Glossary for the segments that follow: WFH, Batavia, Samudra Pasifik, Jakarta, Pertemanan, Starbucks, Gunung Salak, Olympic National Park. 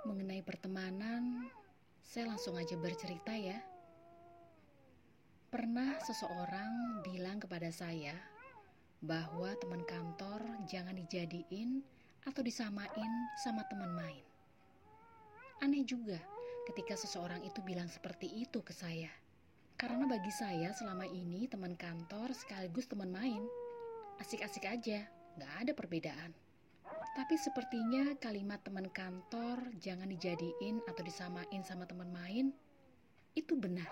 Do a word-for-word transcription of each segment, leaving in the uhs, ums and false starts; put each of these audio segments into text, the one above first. Mengenai pertemanan, saya langsung aja bercerita ya. Pernah seseorang bilang kepada saya bahwa teman kantor jangan dijadiin atau disamain sama teman main. Aneh juga ketika seseorang itu bilang seperti itu ke saya. Karena bagi saya selama ini teman kantor sekaligus teman main. Asik-asik aja, gak ada perbedaan. Tapi sepertinya kalimat teman kantor jangan dijadiin atau disamain sama teman main itu benar.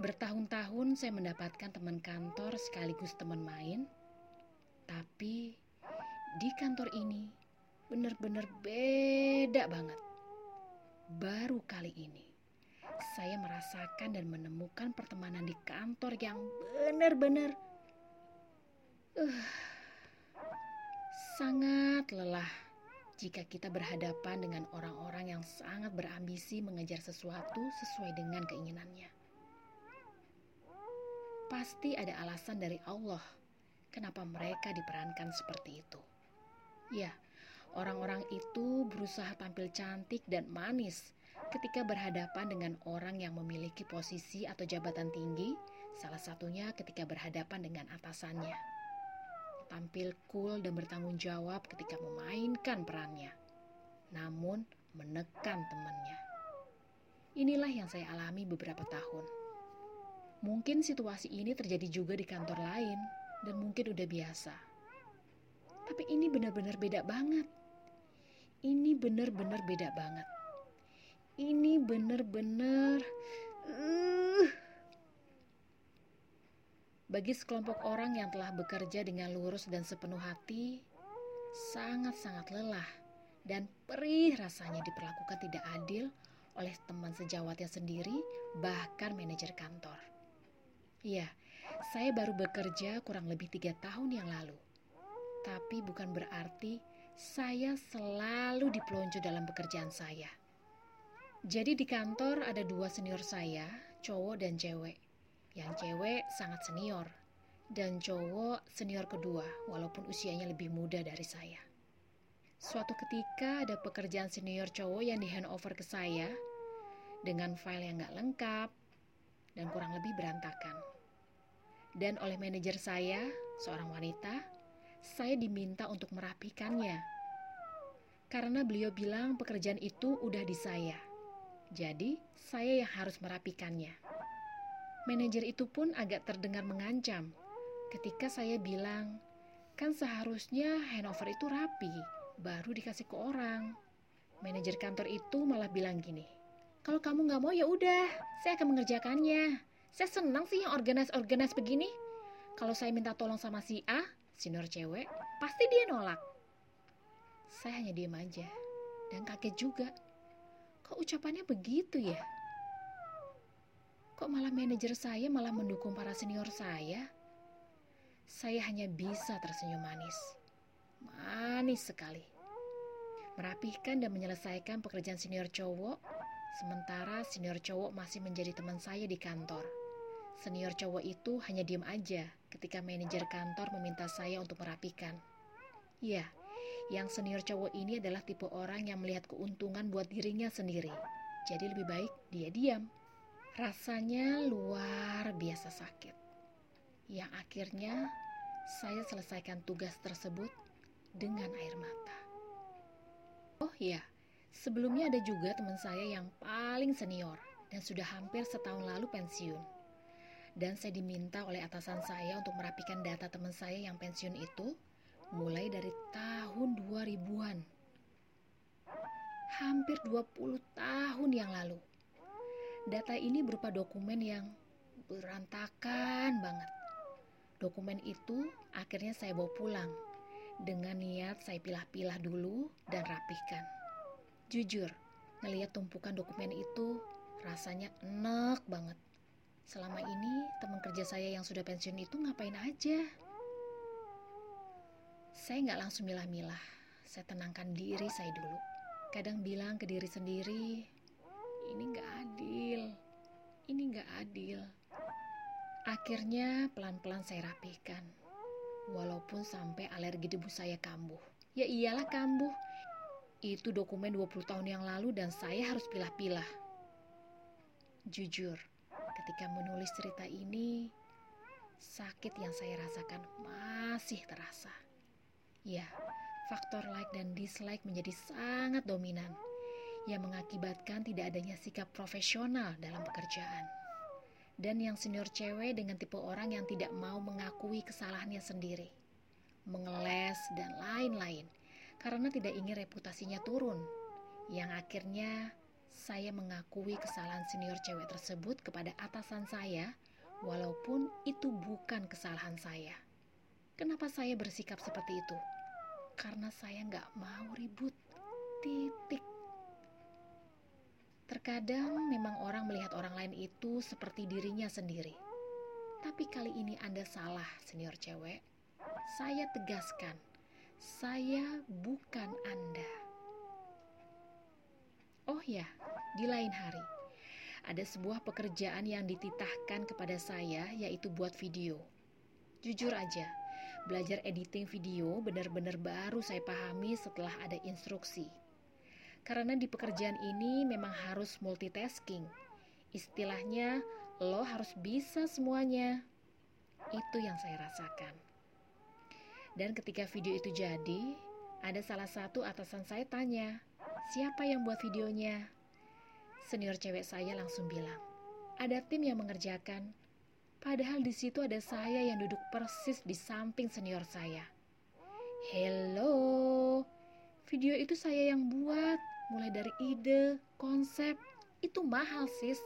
Bertahun-tahun saya mendapatkan teman kantor sekaligus teman main, tapi di kantor ini benar-benar beda banget. Baru kali ini saya merasakan dan menemukan pertemanan di kantor yang benar-benar uh, sangat lelah jika kita berhadapan dengan orang-orang yang sangat berambisi mengejar sesuatu sesuai dengan keinginannya. Pasti ada alasan dari Allah kenapa mereka diperankan seperti itu. Ya, orang-orang itu berusaha tampil cantik dan manis ketika berhadapan dengan orang yang memiliki posisi atau jabatan tinggi, salah satunya ketika berhadapan dengan atasannya. Tampil cool dan bertanggung jawab ketika memainkan perannya, namun menekan temannya. Inilah yang saya alami beberapa tahun. Mungkin situasi ini terjadi juga di kantor lain dan mungkin udah biasa. Tapi ini benar-benar beda banget. Ini benar-benar beda banget. Ini benar-benar... Uh. Bagi sekelompok orang yang telah bekerja dengan lurus dan sepenuh hati, sangat-sangat lelah dan perih rasanya diperlakukan tidak adil oleh teman sejawatnya sendiri, bahkan manajer kantor. Iya, saya baru bekerja kurang lebih tiga tahun yang lalu. Tapi bukan berarti saya selalu dipelonco dalam pekerjaan saya. Jadi di kantor ada dua senior saya, cowok dan cewek. Yang cewek sangat senior, dan cowok senior kedua walaupun usianya lebih muda dari saya. Suatu ketika ada pekerjaan senior cowok yang di-handover ke saya dengan file yang gak lengkap dan kurang lebih berantakan. Dan oleh manajer saya, seorang wanita, saya diminta untuk merapikannya. Karena beliau bilang pekerjaan itu udah di saya, jadi saya yang harus merapikannya. Manajer itu pun agak terdengar mengancam ketika saya bilang, kan seharusnya handover itu rapi, baru dikasih ke orang. Manajer kantor itu malah bilang gini, kalau kamu gak mau ya udah, saya akan mengerjakannya. Saya senang sih yang organize-organize begini. Kalau saya minta tolong sama si A, senior cewek, pasti dia nolak. Saya hanya diam aja dan kaget juga. Kok ucapannya begitu ya? Kok malah manajer saya malah mendukung para senior saya? Saya hanya bisa tersenyum manis. Manis sekali. Merapihkan dan menyelesaikan pekerjaan senior cowok, sementara senior cowok masih menjadi teman saya di kantor. Senior cowok itu hanya diam aja ketika manajer kantor meminta saya untuk merapikan. Ya, yang senior cowok ini adalah tipe orang yang melihat keuntungan buat dirinya sendiri. Jadi lebih baik dia diam. Rasanya luar biasa sakit, yang akhirnya saya selesaikan tugas tersebut dengan air mata. Oh ya, sebelumnya ada juga teman saya yang paling senior dan sudah hampir setahun lalu pensiun. Dan saya diminta oleh atasan saya untuk merapikan data teman saya yang pensiun itu mulai dari tahun dua ribuan. Hampir dua puluh tahun yang lalu. Data ini berupa dokumen yang berantakan banget. Dokumen itu akhirnya saya bawa pulang dengan niat saya pilah-pilah dulu dan rapihkan. Jujur, ngelihat tumpukan dokumen itu rasanya enak banget. Selama ini teman kerja saya yang sudah pensiun itu ngapain aja? Saya nggak langsung milah-milah. Saya tenangkan diri saya dulu. Kadang bilang ke diri sendiri, ini gak adil, ini gak adil. Akhirnya pelan-pelan saya rapihkan, walaupun sampai alergi debu saya kambuh. Ya iyalah kambuh, Itu dokumen dua puluh tahun yang lalu dan saya harus pilah-pilah. Jujur, ketika menulis cerita ini, sakit yang saya rasakan masih terasa. Ya, faktor like dan dislike menjadi sangat dominan, yang mengakibatkan tidak adanya sikap profesional dalam pekerjaan. Dan yang senior cewek dengan tipe orang yang tidak mau mengakui kesalahannya sendiri, mengeles dan lain-lain, karena tidak ingin reputasinya turun, yang akhirnya saya mengakui kesalahan senior cewek tersebut kepada atasan saya, walaupun itu bukan kesalahan saya. Kenapa saya bersikap seperti itu? Karena saya nggak mau ribut, titik. Terkadang memang orang melihat orang lain itu seperti dirinya sendiri. Tapi kali ini Anda salah, senior cewek. Saya tegaskan, saya bukan Anda. Oh ya, di lain hari, ada sebuah pekerjaan yang dititahkan kepada saya, yaitu buat video. Jujur aja, belajar editing video benar-benar baru saya pahami setelah ada instruksi. Karena di pekerjaan ini memang harus multitasking. Istilahnya, lo harus bisa semuanya. Itu yang saya rasakan. Dan ketika video itu jadi, ada salah satu atasan saya tanya, siapa yang buat videonya? Senior cewek saya langsung bilang, ada tim yang mengerjakan. Padahal di situ ada saya yang duduk persis di samping senior saya. Hello, video itu saya yang buat, mulai dari ide, konsep, itu mahal sis.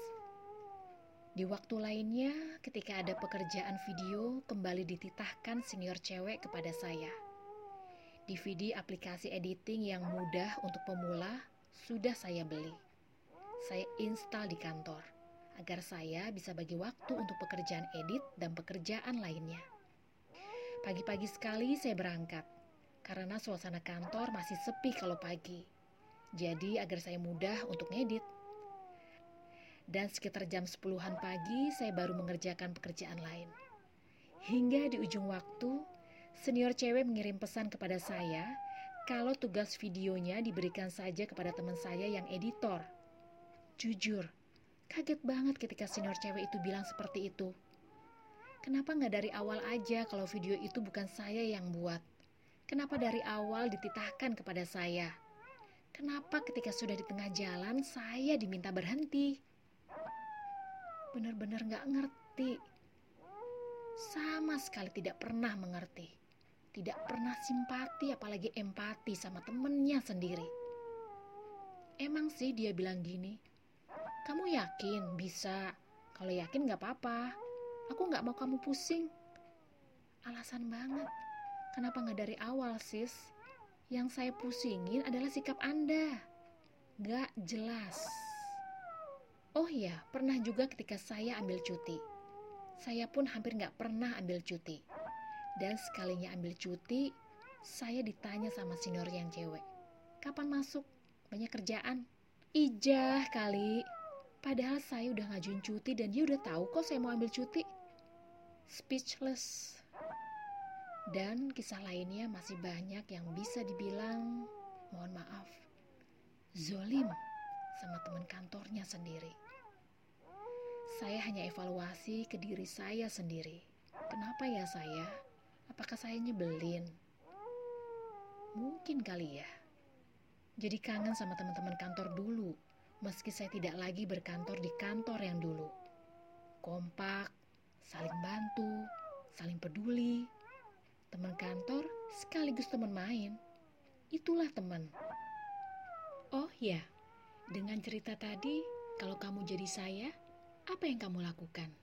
Di waktu lainnya, ketika ada pekerjaan video, kembali dititahkan senior cewek kepada saya. D V D aplikasi editing yang mudah untuk pemula sudah saya beli. Saya install di kantor, agar saya bisa bagi waktu untuk pekerjaan edit dan pekerjaan lainnya. Pagi-pagi sekali saya berangkat, karena suasana kantor masih sepi kalau pagi. Jadi agar saya mudah untuk ngedit. Dan sekitar jam sepuluhan pagi saya baru mengerjakan pekerjaan lain. Hingga di ujung waktu, senior cewek mengirim pesan kepada saya kalau tugas videonya diberikan saja kepada teman saya yang editor. Jujur, kaget banget ketika senior cewek itu bilang seperti itu. Kenapa nggak dari awal aja kalau video itu bukan saya yang buat? Kenapa dari awal dititahkan kepada saya? Kenapa ketika sudah di tengah jalan saya diminta berhenti? Benar-benar gak ngerti. Sama sekali tidak pernah mengerti. Tidak pernah simpati apalagi empati sama temennya sendiri. Emang sih dia bilang gini, kamu yakin bisa? Kalau yakin gak apa-apa. Aku gak mau kamu pusing. Alasan banget. Kenapa gak dari awal sis? Yang saya pusingin adalah sikap Anda. Gak jelas. Oh iya, pernah juga ketika saya ambil cuti. Saya pun hampir gak pernah ambil cuti. Dan sekalinya ambil cuti, saya ditanya sama senior yang cewek. Kapan masuk? Banyak kerjaan. Ijah kali. Padahal saya udah ngajuin cuti dan dia udah tahu kok saya mau ambil cuti. Speechless. Dan kisah lainnya masih banyak yang bisa dibilang, mohon maaf, zolim sama teman kantornya sendiri. Saya hanya evaluasi ke diri saya sendiri. Kenapa ya saya? Apakah saya nyebelin? Mungkin kali ya. Jadi kangen sama teman-teman kantor dulu, meski saya tidak lagi berkantor di kantor yang dulu. Kompak, saling bantu, saling peduli. Teman kantor sekaligus teman main. Itulah teman. Oh ya, dengan cerita tadi, kalau kamu jadi saya, apa yang kamu lakukan?